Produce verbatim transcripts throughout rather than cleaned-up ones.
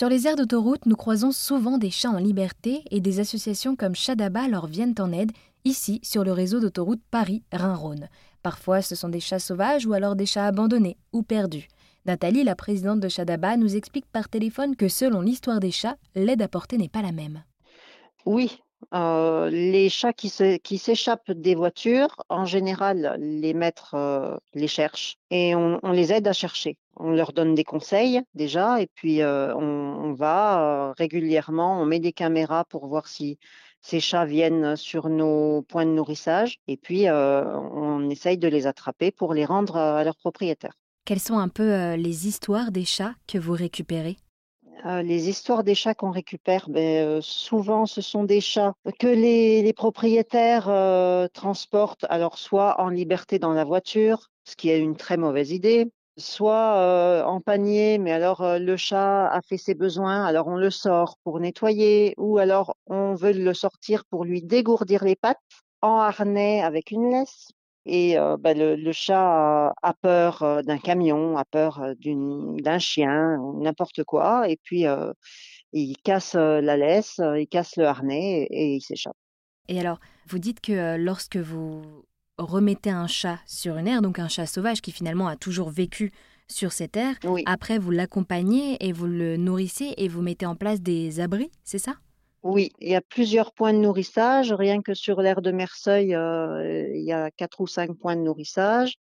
Sur les aires d'autoroute, nous croisons souvent des chats en liberté et des associations comme Chadaba leur viennent en aide, ici sur le réseau d'autoroute Paris-Rhin-Rhône. Parfois, ce sont des chats sauvages ou alors des chats abandonnés ou perdus. Nathalie, la présidente de Chadaba, nous explique par téléphone que selon l'histoire des chats, l'aide apportée n'est pas la même. Oui, euh, les chats qui, se, qui s'échappent des voitures, en général, les maîtres euh, les cherchent et on, on les aide à chercher. On leur donne des conseils déjà et puis euh, on, on va euh, régulièrement, on met des caméras pour voir si ces chats viennent sur nos points de nourrissage et puis euh, on essaye de les attraper pour les rendre à leurs propriétaires. Quelles sont un peu euh, les histoires des chats que vous récupérez ? Euh, les histoires des chats qu'on récupère, ben, euh, souvent ce sont des chats que les, les propriétaires euh, transportent, alors soit en liberté dans la voiture, ce qui est une très mauvaise idée, soit euh, en panier, mais alors euh, le chat a fait ses besoins, alors on le sort pour nettoyer, ou alors on veut le sortir pour lui dégourdir les pattes, en harnais avec une laisse. Et euh, bah, le, le chat a peur d'un camion, a peur d'une, d'un chien, n'importe quoi. Et puis, euh, il casse la laisse, il casse le harnais et, et il s'échappe. Et alors, vous dites que lorsque vous remettez un chat sur une aire, donc un chat sauvage qui finalement a toujours vécu sur cette aire, oui. Après vous l'accompagnez et vous le nourrissez et vous mettez en place des abris, c'est ça ? Oui, il y a plusieurs points de nourrissage. Rien que sur l'aire de Merseuil, euh, il y a quatre ou cinq points de nourrissage.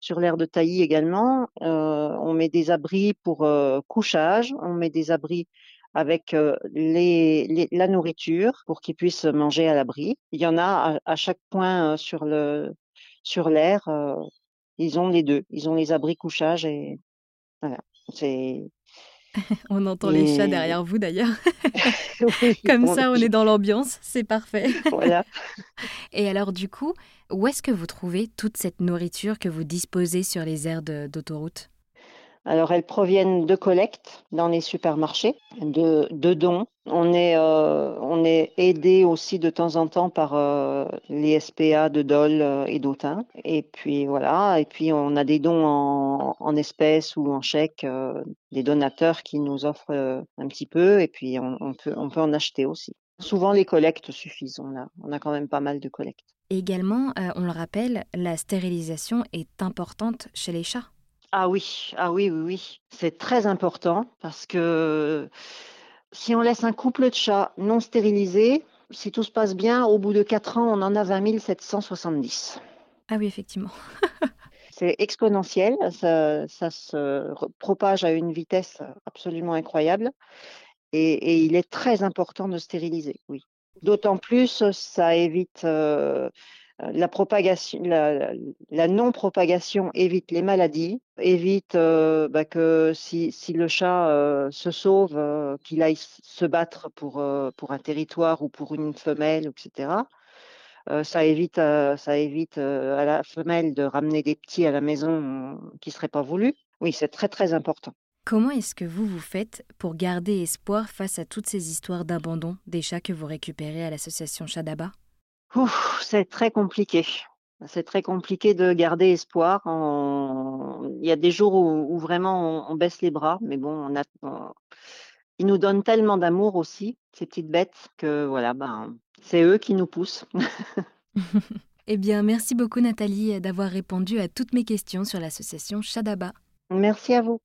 Sur l'aire de Taillis également, euh, on met des abris pour euh, couchage. On met des abris avec euh, les, les, la nourriture pour qu'ils puissent manger à l'abri. Il y en a à, à chaque point euh, sur le sur l'aire. Euh, ils ont les deux. Ils ont les abris couchage et voilà. C'est On entend et... les chats derrière vous d'ailleurs. Oui, Comme on... ça, on est dans l'ambiance, c'est parfait. Voilà. Et alors du coup, où est-ce que vous trouvez toute cette nourriture que vous disposez sur les aires de, d'autoroute ? Alors elles proviennent de collectes dans les supermarchés, de, de dons. On est, euh, on est aidé aussi de temps en temps par euh, les S P A de Dole et d'Autun. Et puis voilà, et puis on a des dons en, en espèces ou en chèques, euh, des donateurs qui nous offrent euh, un petit peu et puis on, on, peut, on peut en acheter aussi. Souvent les collectes suffisent, on a, on a quand même pas mal de collectes. Également, euh, on le rappelle, la stérilisation est importante chez les chats. Ah oui, ah oui, oui, oui, c'est très important parce que si on laisse un couple de chats non stérilisés, si tout se passe bien, au bout de quatre ans, on en a vingt mille sept cent soixante-dix. Ah oui, effectivement. C'est exponentiel, ça, ça se propage à une vitesse absolument incroyable et, et il est très important de stériliser, oui. D'autant plus, ça évite... Euh, La, propagation, la, la non-propagation évite les maladies, évite euh, bah, que si, si le chat euh, se sauve, euh, qu'il aille se battre pour, euh, pour un territoire ou pour une femelle, et cetera. Euh, ça évite, euh, ça évite euh, à la femelle de ramener des petits à la maison qui ne seraient pas voulus. Oui, c'est très très important. Comment est-ce que vous vous faites pour garder espoir face à toutes ces histoires d'abandon des chats que vous récupérez à l'association Chadaba ? Ouf, c'est très compliqué. C'est très compliqué de garder espoir. On... Il y a des jours où, où vraiment on, on baisse les bras, mais bon, on a... on... ils nous donnent tellement d'amour aussi, ces petites bêtes, que voilà, bah, c'est eux qui nous poussent. Eh bien, merci beaucoup Nathalie d'avoir répondu à toutes mes questions sur l'association Chadaba. Merci à vous.